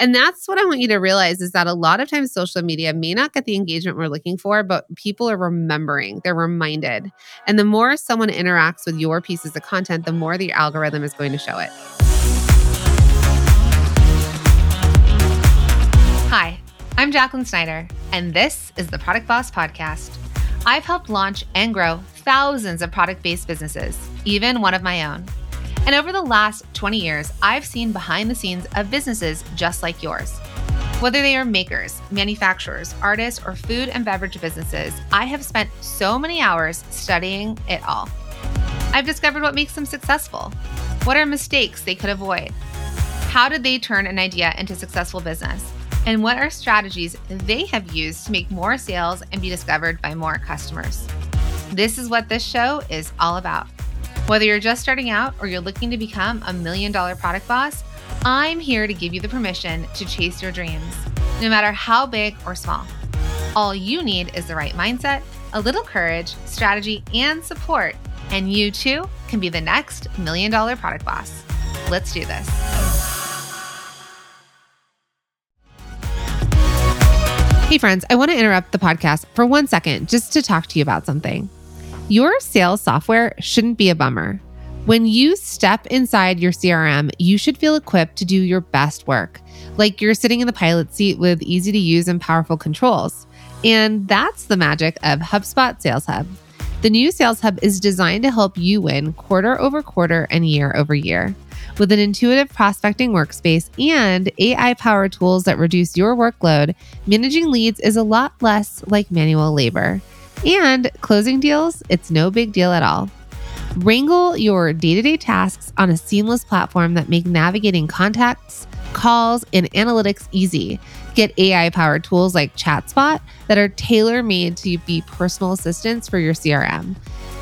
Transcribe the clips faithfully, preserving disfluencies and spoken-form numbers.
And that's what I want you to realize is that a lot of times social media may not get the engagement we're looking for, but people are remembering, they're reminded. And the more someone interacts with your pieces of content, the more the algorithm is going to show it. Hi, I'm Jacqueline Snyder, and this is the Product Boss Podcast. I've helped launch and grow thousands of product-based businesses, even one of my own. And over the last twenty years, I've seen behind the scenes of businesses just like yours. Whether they are makers, manufacturers, artists, or food and beverage businesses, I have spent so many hours studying it all. I've discovered what makes them successful. What are mistakes they could avoid? How did they turn an idea into a successful business? And what are strategies they have used to make more sales and be discovered by more customers? This is what this show is all about. Whether you're just starting out or you're looking to become a million dollar product boss, I'm here to give you the permission to chase your dreams, no matter how big or small. All you need is the right mindset, a little courage, strategy, and support, and you too can be the next million dollar product boss. Let's do this. Hey friends, I want to interrupt the podcast for one second just to talk to you about something. Your sales software shouldn't be a bummer. When you step inside your C R M, you should feel equipped to do your best work, like you're sitting in the pilot seat with easy to use and powerful controls. And that's the magic of HubSpot Sales Hub. The new Sales Hub is designed to help you win quarter over quarter and year over year. With an intuitive prospecting workspace and A I-powered tools that reduce your workload, managing leads is a lot less like manual labor. And closing deals, it's no big deal at all. Wrangle your day-to-day tasks on a seamless platform that make navigating contacts, calls, and analytics easy. Get A I-powered tools like ChatSpot that are tailor-made to be personal assistants for your C R M.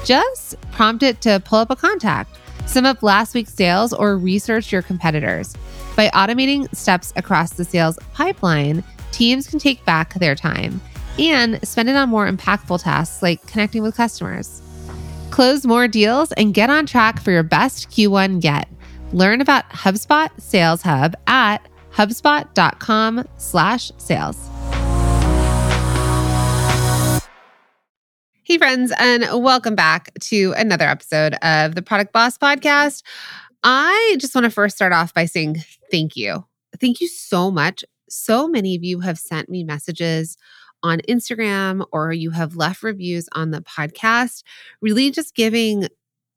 Just prompt it to pull up a contact, sum up last week's sales, or research your competitors. By automating steps across the sales pipeline, teams can take back their time and spend it on more impactful tasks like connecting with customers. Close more deals and get on track for your best Q one yet. Learn about HubSpot Sales Hub at hubspot dot com slash sales. Hey friends, and welcome back to another episode of the Product Boss Podcast. I just want to first start off by saying thank you. Thank you so much. So many of you have sent me messages on Instagram, or you have left reviews on the podcast, really just giving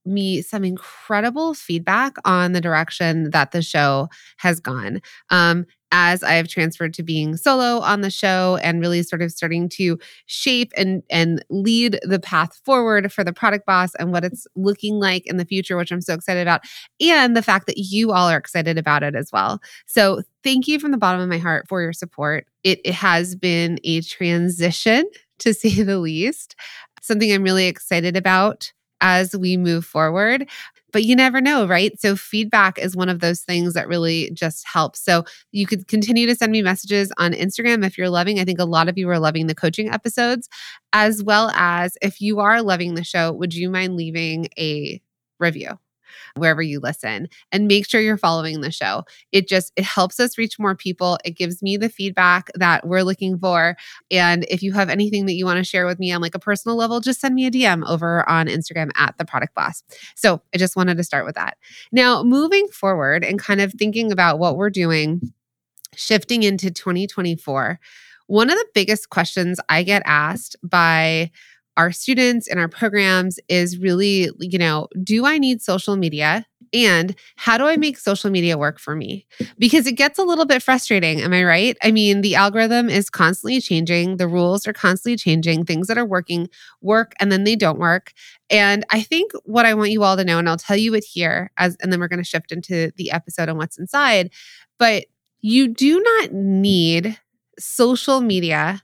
me some incredible feedback on the direction that the show has gone. Um, as I've transferred to being solo on the show and really sort of starting to shape and, and lead the path forward for the Product Boss and what it's looking like in the future, which I'm so excited about, and the fact that you all are excited about it as well. So thank you from the bottom of my heart for your support. It, it has been a transition, to say the least, something I'm really excited about as we move forward. But you never know, right? So feedback is one of those things that really just helps. So you could continue to send me messages on Instagram if you're loving. I think a lot of you are loving the coaching episodes, as well as if you are loving the show, would you mind leaving a review wherever you listen, and make sure you're following the show. It just, it helps us reach more people. It gives me the feedback that we're looking for. And if you have anything that you want to share with me on like a personal level, just send me a D M over on Instagram at The Product Boss. So I just wanted to start with that. Now, moving forward and kind of thinking about what we're doing, shifting into twenty twenty-four, one of the biggest questions I get asked by our students and our programs is really, you know, do I need social media? And how do I make social media work for me? Because it gets a little bit frustrating, am I right? I mean, the algorithm is constantly changing. The rules are constantly changing. Things that are working work, and then they don't work. And I think what I want you all to know, and I'll tell you it here, as, and then we're going to shift into the episode on what's inside, but you do not need social media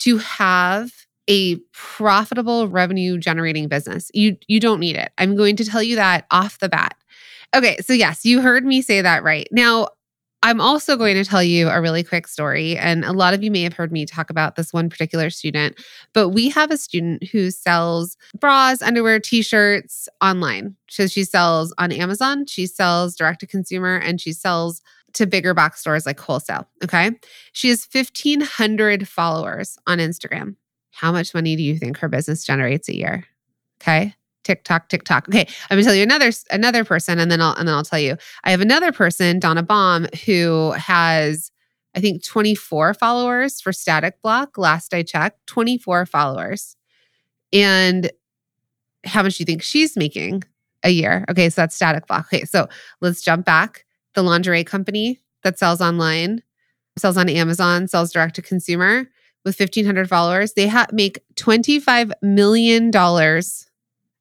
to have a profitable revenue generating business. You you don't need it. I'm going to tell you that off the bat. Okay, so yes, you heard me say that right. Now, I'm also going to tell you a really quick story, and a lot of you may have heard me talk about this one particular student, but we have a student who sells bras, underwear, t-shirts online. So she sells on Amazon, she sells direct to consumer, and she sells to bigger box stores like wholesale, okay? She has fifteen hundred followers on Instagram. How much money do you think her business generates a year? Okay? TikTok, TikTok. Okay, I'm gonna tell you another another person, and then I'll and then I'll tell you. I have another person, Donna Baum, who has I think twenty-four followers for Static Block. Last I checked, twenty-four followers. And how much do you think she's making a year? Okay, so that's Static Block. Okay, so let's jump back. The lingerie company that sells online, sells on Amazon, sells direct to consumer with fifteen hundred followers. They ha- make twenty-five million dollars.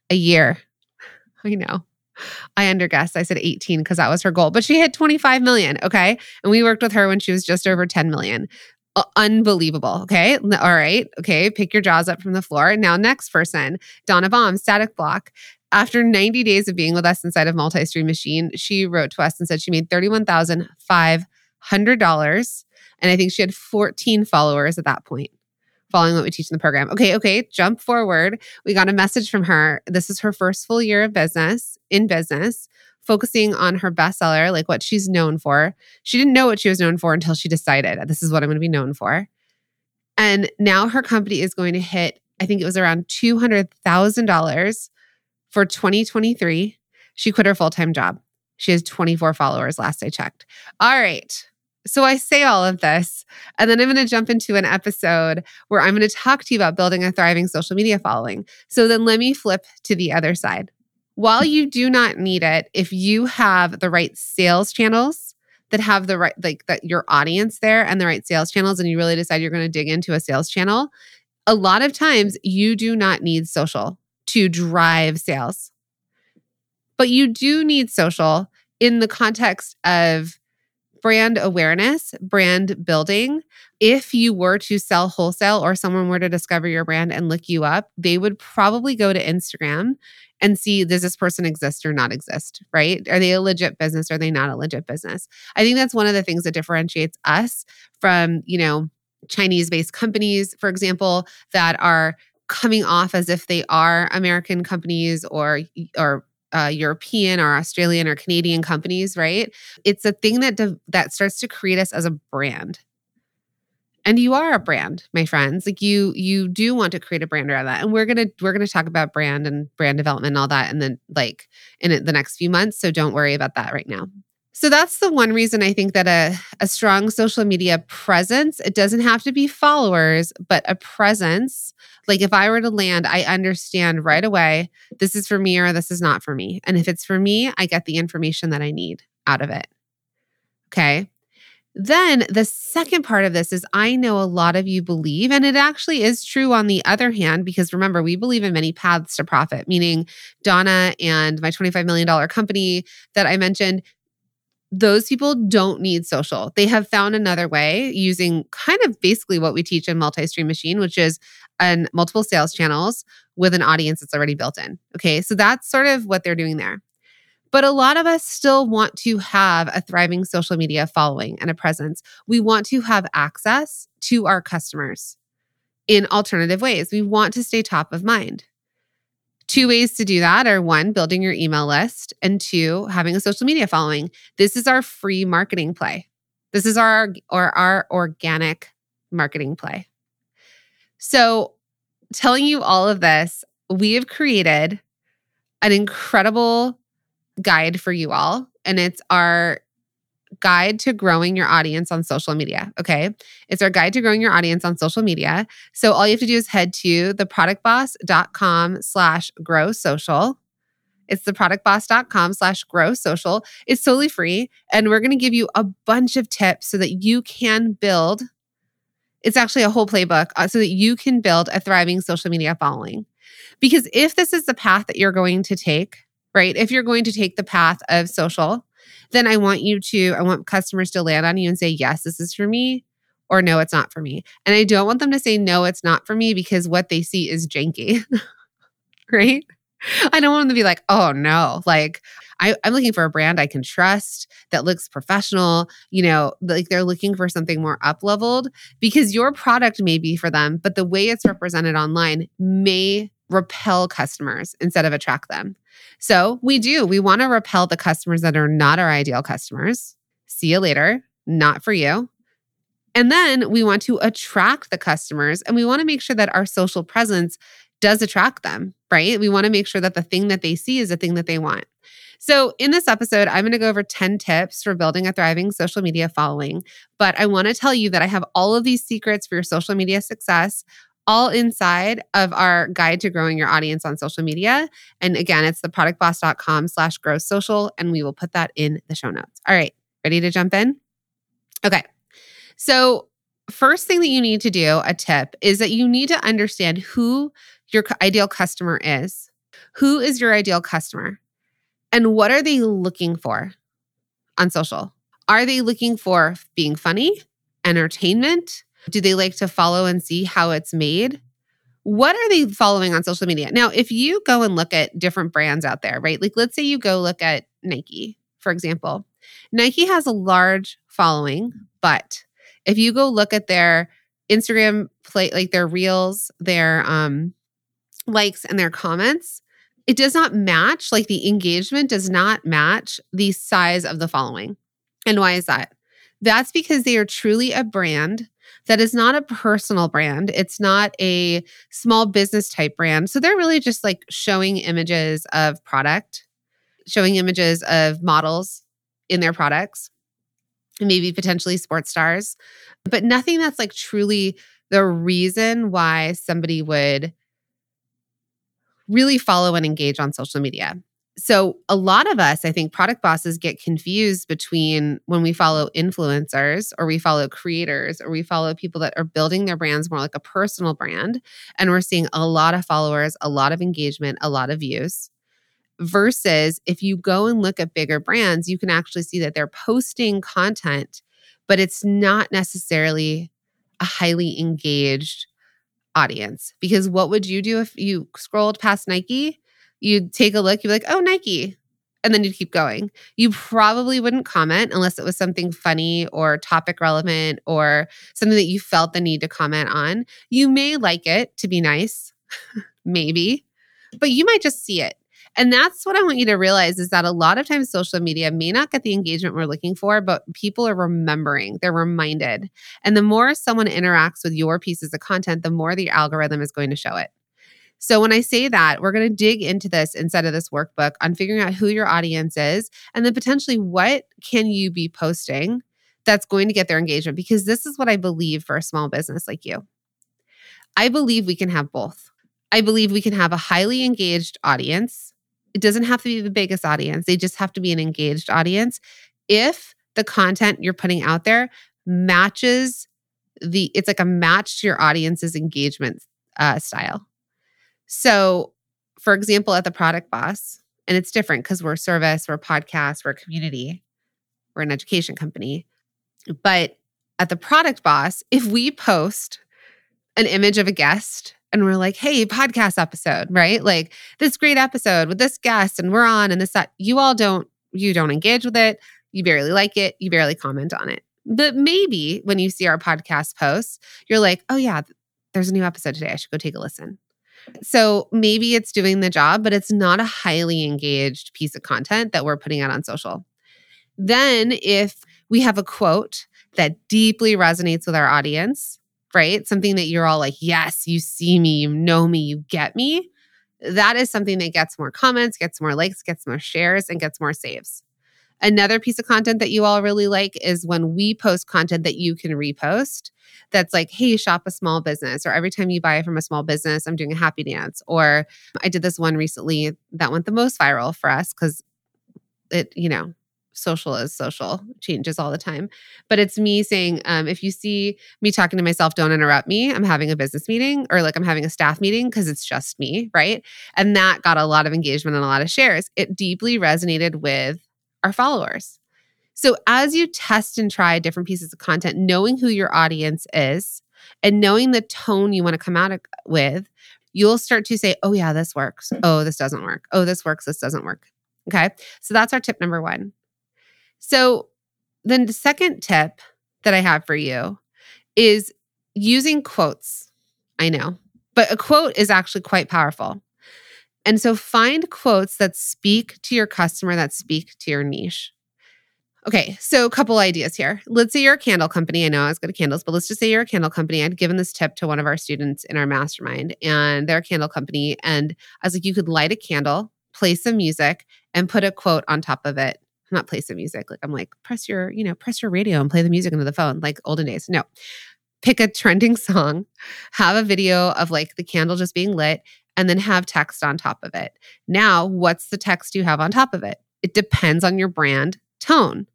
A year. I know. I underguessed. I said eighteen because that was her goal, but she hit twenty-five million. Okay. And we worked with her when she was just over ten million. Uh, unbelievable. Okay. All right. Okay. Pick your jaws up from the floor. Now, next person, Donna Baum, Static Block. After ninety days of being with us inside of Multi-Stream Machine, she wrote to us and said she made thirty-one thousand five hundred dollars. And I think she had fourteen followers at that point, following what we teach in the program. Okay, okay, jump forward. We got a message from her. This is her first full year of business, in business, focusing on her bestseller, like what she's known for. She didn't know what she was known for until she decided, this is what I'm going to be known for. And now her company is going to hit, I think it was around two hundred thousand dollars for twenty twenty-three. She quit her full-time job. She has twenty-four followers last I checked. All right. So I say all of this, and then I'm going to jump into an episode where I'm going to talk to you about building a thriving social media following. So then let me flip to the other side. While you do not need it, if you have the right sales channels that have the right, like that your audience there and the right sales channels, and you really decide you're going to dig into a sales channel, a lot of times you do not need social to drive sales. But you do need social in the context of brand awareness, brand building. If you were to sell wholesale or someone were to discover your brand and look you up, they would probably go to Instagram and see, does this person exist or not exist, right? Are they a legit business? Are they not a legit business? I think that's one of the things that differentiates us from, you know, Chinese-based companies, for example, that are coming off as if they are American companies or or Uh, European or Australian or Canadian companies, right? It's a thing that de- that starts to create us as a brand. And you are a brand, my friends. Like you, you do want to create a brand around that. And we're gonna we're gonna talk about brand and brand development and all that, and then like in the next few months. So don't worry about that right now. So that's the one reason I think that a a strong social media presence, it doesn't have to be followers, but a presence. Like if I were to land, I understand right away, this is for me or this is not for me. And if it's for me, I get the information that I need out of it. Okay. Then the second part of this is I know a lot of you believe, and it actually is true on the other hand, because remember, we believe in many paths to profit, meaning Donna and my twenty-five million dollars company that I mentioned, those people don't need social. They have found another way using kind of basically what we teach in Multi-Stream Machine, which is an multiple sales channels with an audience that's already built in. Okay, so that's sort of what they're doing there. But a lot of us still want to have a thriving social media following and a presence. We want to have access to our customers in alternative ways. We want to stay top of mind. Two ways to do that are one, building your email list, and two, having a social media following. This is our free marketing play. This is our or our organic marketing play. So, telling you all of this, we have created an incredible guide for you all, and it's our guide to growing your audience on social media, okay? It's our guide to growing your audience on social media. So all you have to do is head to theproductboss.com slash grow social. It's theproductboss.com slash grow social. It's totally free. And we're going to give you a bunch of tips so that you can build, it's actually a whole playbook so that you can build a thriving social media following. Because if this is the path that you're going to take, right? If you're going to take the path of social, then I want you to, I want customers to land on you and say, yes, this is for me, or no, it's not for me. And I don't want them to say, no, it's not for me, because what they see is janky, right? I don't want them to be like, oh no, like I, I'm looking for a brand I can trust that looks professional. You know, like they're looking for something more up-leveled, because your product may be for them, but the way it's represented online may repel customers instead of attract them. So we do. We want to repel the customers that are not our ideal customers. see you later, not for you. And then we want to attract the customers, and we want to make sure that our social presence does attract them, right? We want to make sure that the thing that they see is the thing that they want. So in this episode, I'm going to go over ten tips for building a thriving social media following, but I want to tell you that I have all of these secrets for your social media success all inside of our guide to growing your audience on social media. And again, it's theproductboss.com slash grow social, and we will put that in the show notes. All right, ready to jump in? Okay. So first thing that you need to do, a tip, is that you need to understand who your ideal customer is. Who is your ideal customer? And what are they looking for on social? Are they looking for being funny, entertainment? Do they like to follow and see how it's made? What are they following on social media? Now, if you go and look at different brands out there, right? Like let's say you go look at Nike, for example. Nike has a large following, but if you go look at their Instagram play, like their reels, their um, likes and their comments, it does not match, like the engagement does not match the size of the following. And why is that? That's because they are truly a brand that is not a personal brand. It's not a small business type brand. So they're really just like showing images of product, showing images of models in their products, and maybe potentially sports stars, but nothing that's like truly the reason why somebody would really follow and engage on social media. So a lot of us, I think product bosses get confused between when we follow influencers or we follow creators or we follow people that are building their brands more like a personal brand, and we're seeing a lot of followers, a lot of engagement, a lot of views. Versus if you go and look at bigger brands, you can actually see that they're posting content, but it's not necessarily a highly engaged audience. Because what would you do if you scrolled past Nike? You'd take a look, you'd be like, oh, Nike. And then you'd keep going. You probably wouldn't comment unless it was something funny or topic relevant or something that you felt the need to comment on. You may like it to be nice, maybe, but you might just see it. And that's what I want you to realize is that a lot of times social media may not get the engagement we're looking for, but people are remembering, they're reminded. And the more someone interacts with your pieces of content, the more the algorithm is going to show it. So when I say that, we're going to dig into this inside of this workbook on figuring out who your audience is and then potentially what can you be posting that's going to get their engagement, because this is what I believe for a small business like you. I believe we can have both. I believe we can have a highly engaged audience. It doesn't have to be the biggest audience. They just have to be an engaged audience. If the content you're putting out there matches the, it's like a match to your audience's engagement uh, style. So for example, at the Product Boss, and it's different because we're a service, we're a podcast, we're a community, we're an education company. But at the Product Boss, if we post an image of a guest, and we're like, hey, podcast episode, right? Like this great episode with this guest and we're on and this, that. You all don't, you don't engage with it. You barely like it. You barely comment on it. But maybe when you see our podcast posts, you're like, oh yeah, there's a new episode today. I should go take a listen. So maybe it's doing the job, but it's not a highly engaged piece of content that we're putting out on social. Then if we have a quote that deeply resonates with our audience, right? Something that you're all like, yes, you see me, you know me, you get me. That is something that gets more comments, gets more likes, gets more shares, and gets more saves. Another piece of content that you all really like is when we post content that you can repost. That's like, hey, shop a small business, or every time you buy from a small business, I'm doing a happy dance. Or I did this one recently that went the most viral for us because it, you know, social is social, changes all the time. But it's me saying, um, if you see me talking to myself, don't interrupt me. I'm having a business meeting, or like I'm having a staff meeting because it's just me, right? And that got a lot of engagement and a lot of shares. It deeply resonated with our followers. So as you test and try different pieces of content, knowing who your audience is and knowing the tone you want to come out with, you'll start to say, oh yeah, this works. Oh, this doesn't work. Oh, this works. This doesn't work. Okay. So that's our tip number one. So then the second tip that I have for you is using quotes. I know, but a quote is actually quite powerful. And so find quotes that speak to your customer, that speak to your niche. Okay, so a couple ideas here. Let's say you're a candle company. I know I was good at candles, but let's just say you're a candle company. I'd given this tip to one of our students in our mastermind, and they're a candle company. And I was like, you could light a candle, play some music, and put a quote on top of it. Not play some music. Like I'm like, press your, you know, press your radio and play the music into the phone, like olden days. No. Pick a trending song, have a video of like the candle just being lit, and then have text on top of it. Now, what's the text you have on top of it? It depends on your brand tone.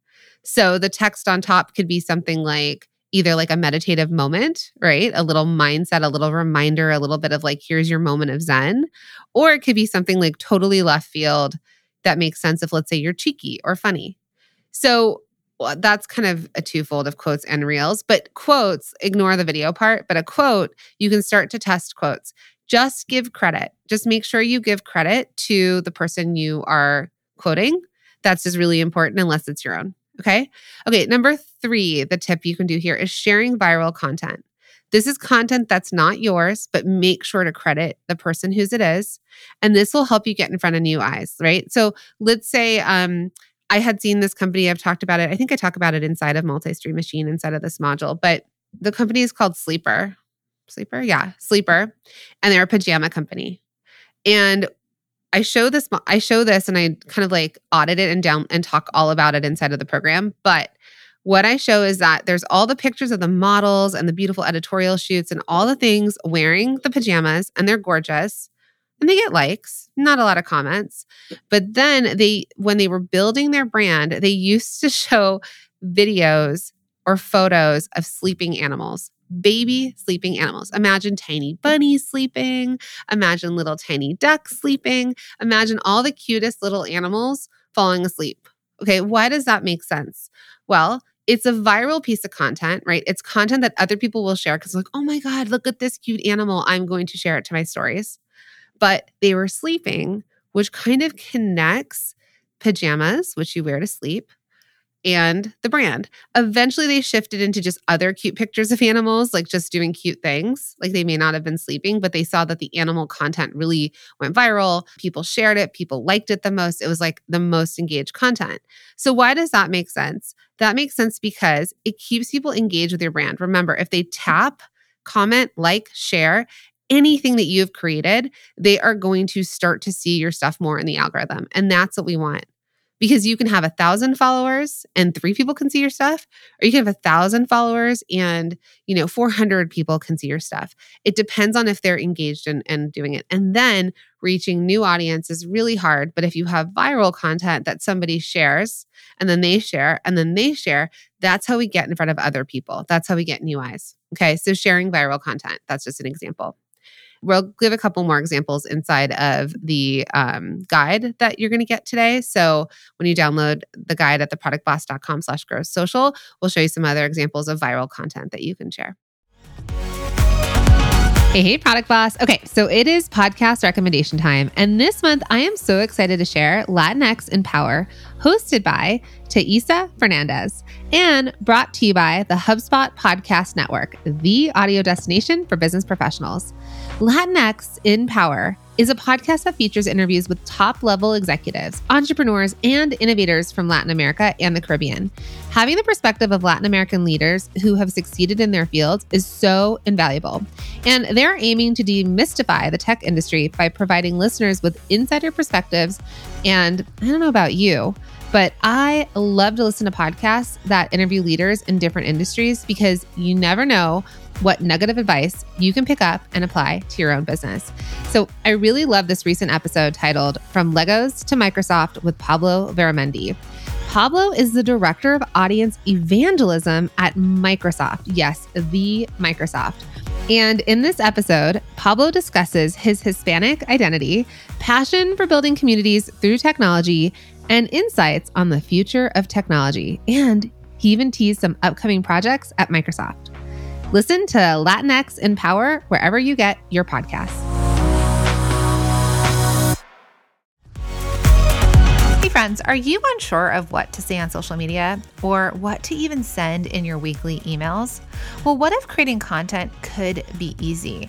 So the text on top could be something like either like a meditative moment, right? A little mindset, a little reminder, a little bit of like, here's your moment of Zen. Or it could be something like totally left field that makes sense if, let's say, you're cheeky or funny. So well, that's kind of a twofold of quotes and reels. But quotes, ignore the video part. But a quote, you can start to test quotes. Just give credit. Just make sure you give credit to the person you are quoting. That's just really important unless it's your own. Okay? Okay, number three, the tip you can do here is sharing viral content. This is content that's not yours, but make sure to credit the person whose it is. And this will help you get in front of new eyes, right? So let's say um, I had seen this company. I've talked about it. I think I talk about it inside of Multi-Stream Machine, inside of this module. But the company is called Sleeper. Sleeper? Yeah, Sleeper. And they're a pajama company. And I show this, I show this and I kind of like audit it and down and talk all about it inside of the program. But what I show is that there's all the pictures of the models and the beautiful editorial shoots and all the things wearing the pajamas, and they're gorgeous and they get likes, not a lot of comments. But then they, when they were building their brand, they used to show videos or photos of sleeping animals. Baby sleeping animals. Imagine tiny bunnies sleeping. Imagine little tiny ducks sleeping. Imagine all the cutest little animals falling asleep. Okay, why does that make sense? Well, it's a viral piece of content, right? It's content that other people will share because like, oh my God, look at this cute animal. I'm going to share it to my stories. But they were sleeping, which kind of connects pajamas, which you wear to sleep, and the brand. Eventually, they shifted into just other cute pictures of animals, like just doing cute things. Like they may not have been sleeping, but they saw that the animal content really went viral. People shared it. People liked it the most. It was like the most engaged content. So why does that make sense? That makes sense because it keeps people engaged with your brand. Remember, if they tap, comment, like, share, anything that you've created, they are going to start to see your stuff more in the algorithm. And that's what we want. Because you can have a thousand followers and three people can see your stuff, or you can have a thousand followers and, you know, four hundred people can see your stuff. It depends on if they're engaged in, in doing it. And then reaching new audience is really hard. But if you have viral content that somebody shares and then they share and then they share, that's how we get in front of other people. That's how we get new eyes. Okay. So sharing viral content, that's just an example. We'll give a couple more examples inside of the um, guide that you're going to get today. So when you download the guide at theproductboss.com slash grow social, we'll show you some other examples of viral content that you can share. Hey, hey, Product Boss. Okay, so it is podcast recommendation time. And this month, I am so excited to share Latinx in Power, hosted by Taissa Fernandez and brought to you by the HubSpot Podcast Network, the audio destination for business professionals. Latinx in Power is a podcast that features interviews with top-level executives, entrepreneurs, and innovators from Latin America and the Caribbean. Having the perspective of Latin American leaders who have succeeded in their fields is so invaluable. And they're aiming to demystify the tech industry by providing listeners with insider perspectives. And I don't know about you, but I love to listen to podcasts that interview leaders in different industries because you never know what nugget of advice you can pick up and apply to your own business. So I really love this recent episode titled From Legos to Microsoft with Pablo Veramendi. Pablo is the director of audience evangelism at Microsoft. Yes, the Microsoft. And in this episode, Pablo discusses his Hispanic identity, passion for building communities through technology, and insights on the future of technology. And he even teased some upcoming projects at Microsoft. Listen to Latinx in Power wherever you get your podcasts. Hey friends, are you unsure of what to say on social media or what to even send in your weekly emails? Well, what if creating content could be easy?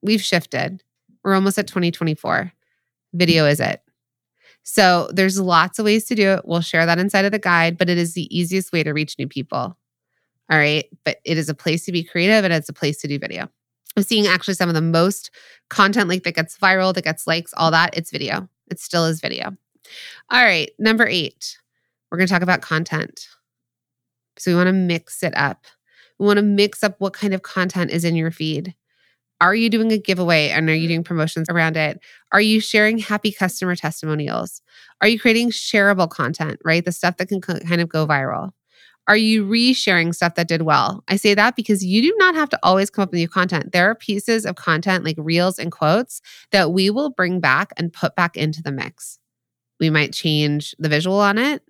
We've shifted. We're almost at twenty twenty-four. Video is it. So there's lots of ways to do it. We'll share that inside of the guide, but it is the easiest way to reach new people. All right. But it is a place to be creative and it's a place to do video. I'm seeing actually some of the most content like that gets viral, that gets likes, all that. It's video. It still is video. All right. Number eight, we're going to talk about content. So we want to mix it up. We want to mix up what kind of content is in your feed. Are you doing a giveaway and are you doing promotions around it? Are you sharing happy customer testimonials? Are you creating shareable content, right? The stuff that can co- kind of go viral. Are you resharing stuff that did well? I say that because you do not have to always come up with new content. There are pieces of content like reels and quotes that we will bring back and put back into the mix. We might change the visual on it.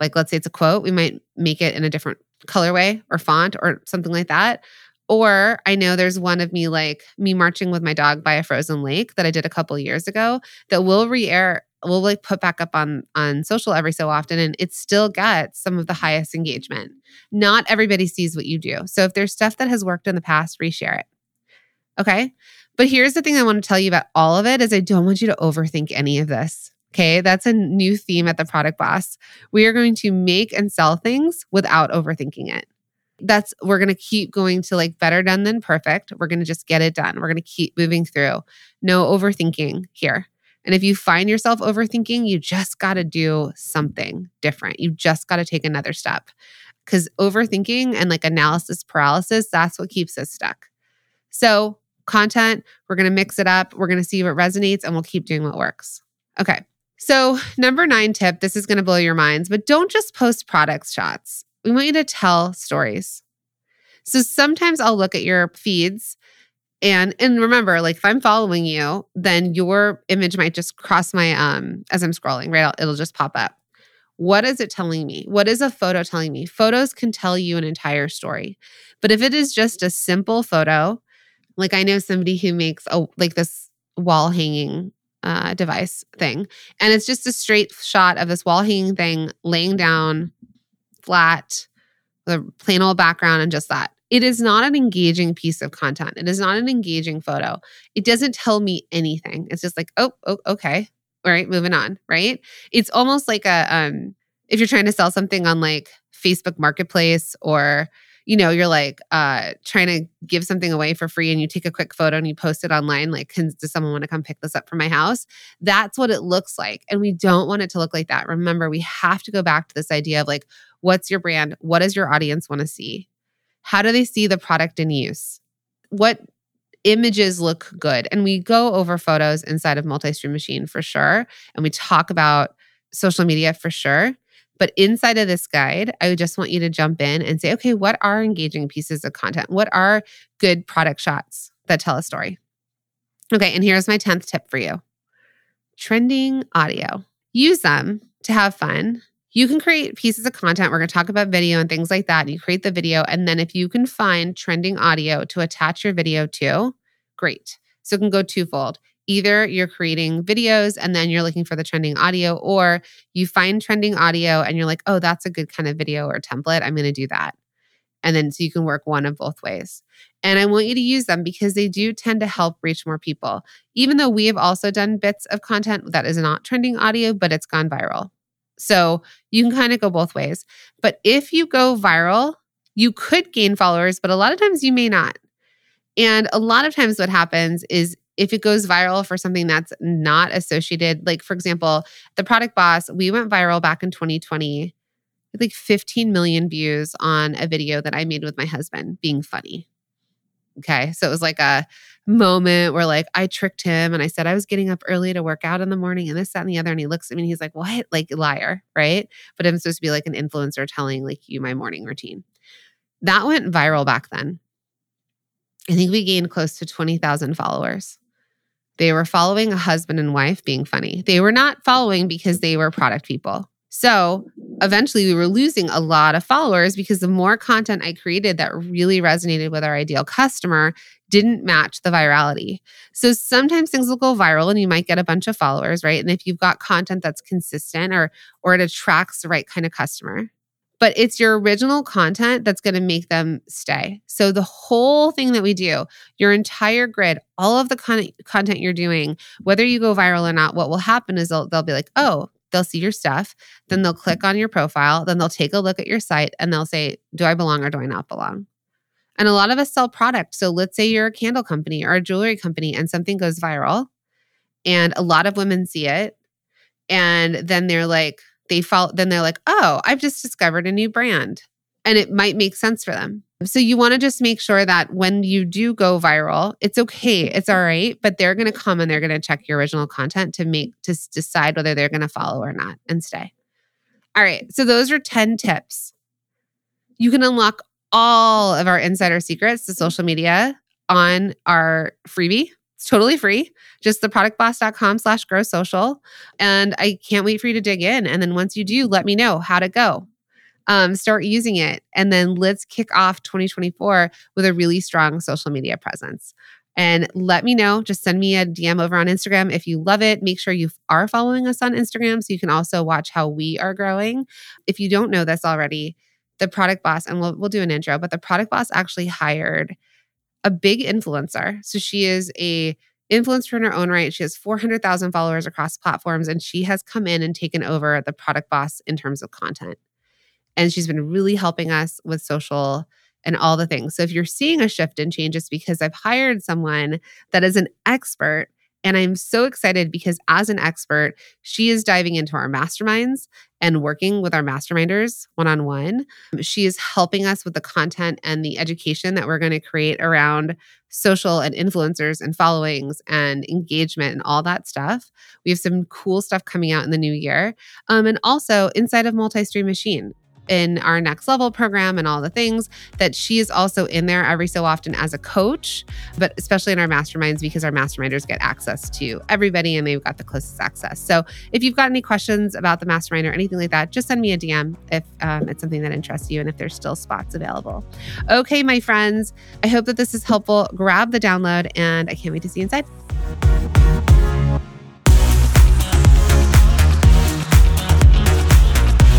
Like let's say it's a quote. We might make it in a different colorway or font or something like that. Or I know there's one of me like me marching with my dog by a frozen lake that I did a couple of years ago that we'll re-air, we'll like put back up on, on social every so often, and it still gets some of the highest engagement. Not everybody sees what you do. So if there's stuff that has worked in the past, reshare it. Okay? But here's the thing I want to tell you about all of it is I don't want you to overthink any of this. Okay, that's a new theme at The Product Boss. We are going to make and sell things without overthinking it. That's, we're going to keep going to like better done than perfect. We're going to just get it done. We're going to keep moving through. No overthinking here. And if you find yourself overthinking, you just got to do something different. You just got to take another step because overthinking and like analysis paralysis, that's what keeps us stuck. So content, we're going to mix it up. We're going to see what resonates and we'll keep doing what works. Okay. So number nine tip, this is going to blow your minds, but don't just post product shots. We want you to tell stories. So sometimes I'll look at your feeds and and remember, like if I'm following you, then your image might just cross my, um as I'm scrolling, right? I'll, it'll just pop up. What is it telling me? What is a photo telling me? Photos can tell you an entire story. But if it is just a simple photo, like I know somebody who makes a like this wall hanging uh, device thing, and it's just a straight shot of this wall hanging thing laying down flat, the plain old background, and just that. It is not an engaging piece of content. It is not an engaging photo. It doesn't tell me anything. It's just like, oh, oh okay. All right, moving on, right? It's almost like a, um, if you're trying to sell something on like Facebook Marketplace or, you know, you're like uh, trying to give something away for free and you take a quick photo and you post it online, like, can, does someone want to come pick this up from my house? That's what it looks like. And we don't want it to look like that. Remember, we have to go back to this idea of like, what's your brand? What does your audience want to see? How do they see the product in use? What images look good? And we go over photos inside of Multi-Stream Machine for sure. And we talk about social media for sure. But inside of this guide, I would just want you to jump in and say, okay, what are engaging pieces of content? What are good product shots that tell a story? Okay, and here's my tenth tip for you. Trending audio. Use them to have fun. You can create pieces of content. We're going to talk about video and things like that. You create the video. And then if you can find trending audio to attach your video to, great. So it can go twofold. Either you're creating videos and then you're looking for the trending audio, or you find trending audio and you're like, oh, that's a good kind of video or template. I'm going to do that. And then so you can work one of both ways. And I want you to use them because they do tend to help reach more people. Even though we have also done bits of content that is not trending audio, but it's gone viral. So you can kind of go both ways. But if you go viral, you could gain followers, but a lot of times you may not. And a lot of times what happens is if it goes viral for something that's not associated, like for example, The Product Boss, we went viral back in twenty twenty with like fifteen million views on a video that I made with my husband being funny. Okay. So it was like a moment where like I tricked him and I said I was getting up early to work out in the morning and this, that, and the other. And he looks at me and he's like, what? Like liar, right? But I'm supposed to be like an influencer telling like you my morning routine. That went viral back then. I think we gained close to twenty thousand followers. They were following a husband and wife being funny. They were not following because they were product people. So eventually we were losing a lot of followers because the more content I created that really resonated with our ideal customer didn't match the virality. So sometimes things will go viral and you might get a bunch of followers, right? And if you've got content that's consistent or or it attracts the right kind of customer. But it's your original content that's going to make them stay. So the whole thing that we do, your entire grid, all of the con- content you're doing, whether you go viral or not, what will happen is they'll, they'll be like, oh, they'll see your stuff, then they'll click on your profile, then they'll take a look at your site and they'll say, do I belong or do I not belong? And a lot of us sell product. So let's say you're a candle company or a jewelry company and something goes viral and a lot of women see it. And then they're like, they follow, then they're like, oh, I've just discovered a new brand and it might make sense for them. So you want to just make sure that when you do go viral, it's okay, it's all right, but they're going to come and they're going to check your original content to make to decide whether they're going to follow or not and stay. All right, so those are ten tips. You can unlock all of our insider secrets to social media on our freebie. It's totally free. Just theproductboss.com slash grow social. And I can't wait for you to dig in. And then once you do, let me know how to go. Um, start using it. And then let's kick off twenty twenty-four with a really strong social media presence. And let me know. Just send me a D M over on Instagram if you love it. Make sure you are following us on Instagram so you can also watch how we are growing. If you don't know this already, the Product Boss, and we'll, we'll do an intro, but the Product Boss actually hired a big influencer. So she is a influencer in her own right. She has four hundred thousand followers across platforms, and she has come in and taken over the Product Boss in terms of content. And she's been really helping us with social and all the things. So if you're seeing a shift and change, it's because I've hired someone that is an expert. And I'm so excited because as an expert, she is diving into our masterminds and working with our masterminders one-on-one. She is helping us with the content and the education that we're going to create around social and influencers and followings and engagement and all that stuff. We have some cool stuff coming out in the new year. Um, and also inside of Multi-Stream Machine, in our next level program and all the things that she is also in there every so often as a coach, but especially in our masterminds because our masterminders get access to everybody and they've got the closest access. So if you've got any questions about the mastermind or anything like that, just send me a D M if um, it's something that interests you and if there's still spots available. Okay, my friends, I hope that this is helpful. Grab the download and I can't wait to see you inside.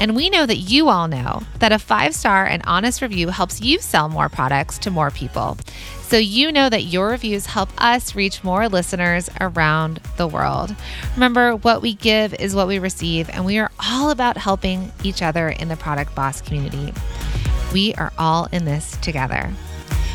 And we know that you all know that a five-star and honest review helps you sell more products to more people. So you know that your reviews help us reach more listeners around the world. Remember, what we give is what we receive, and we are all about helping each other in the Product Boss community. We are all in this together.